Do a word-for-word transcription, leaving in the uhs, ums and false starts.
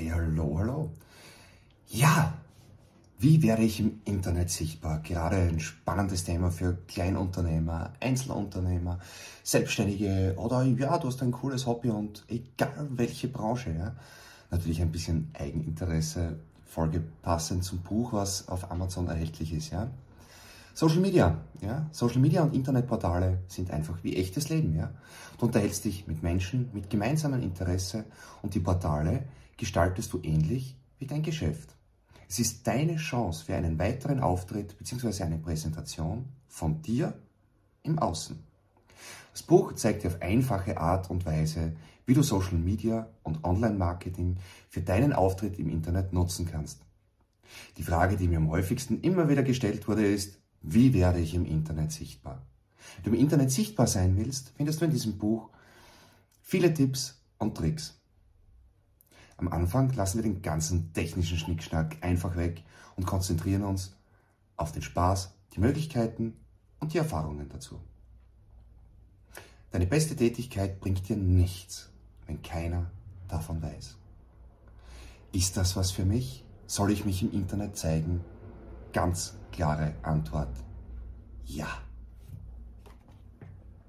Hey, hallo, hallo. Ja, wie werde ich im Internet sichtbar? Gerade ein spannendes Thema für Kleinunternehmer, Einzelunternehmer, Selbstständige oder ja, du hast ein cooles Hobby und egal welche Branche. Ja. Natürlich ein bisschen Eigeninteresse, Folge passend zum Buch, was auf Amazon erhältlich ist. Ja. Social Media, ja, Social Media und Internetportale sind einfach wie echtes Leben, ja. Du unterhältst dich mit Menschen mit gemeinsamem Interesse und die Portale gestaltest du ähnlich wie dein Geschäft. Es ist deine Chance für einen weiteren Auftritt bzw. eine Präsentation von dir im Außen. Das Buch zeigt dir auf einfache Art und Weise, wie du Social Media und Online-Marketing für deinen Auftritt im Internet nutzen kannst. Die Frage, die mir am häufigsten immer wieder gestellt wurde, ist: Wie werde ich im Internet sichtbar? Wenn du im Internet sichtbar sein willst, findest du in diesem Buch viele Tipps und Tricks. Am Anfang lassen wir den ganzen technischen Schnickschnack einfach weg und konzentrieren uns auf den Spaß, die Möglichkeiten und die Erfahrungen dazu. Deine beste Tätigkeit bringt dir nichts, wenn keiner davon weiß. Ist das was für mich? Soll ich mich im Internet zeigen? Ganz klare Antwort: Ja.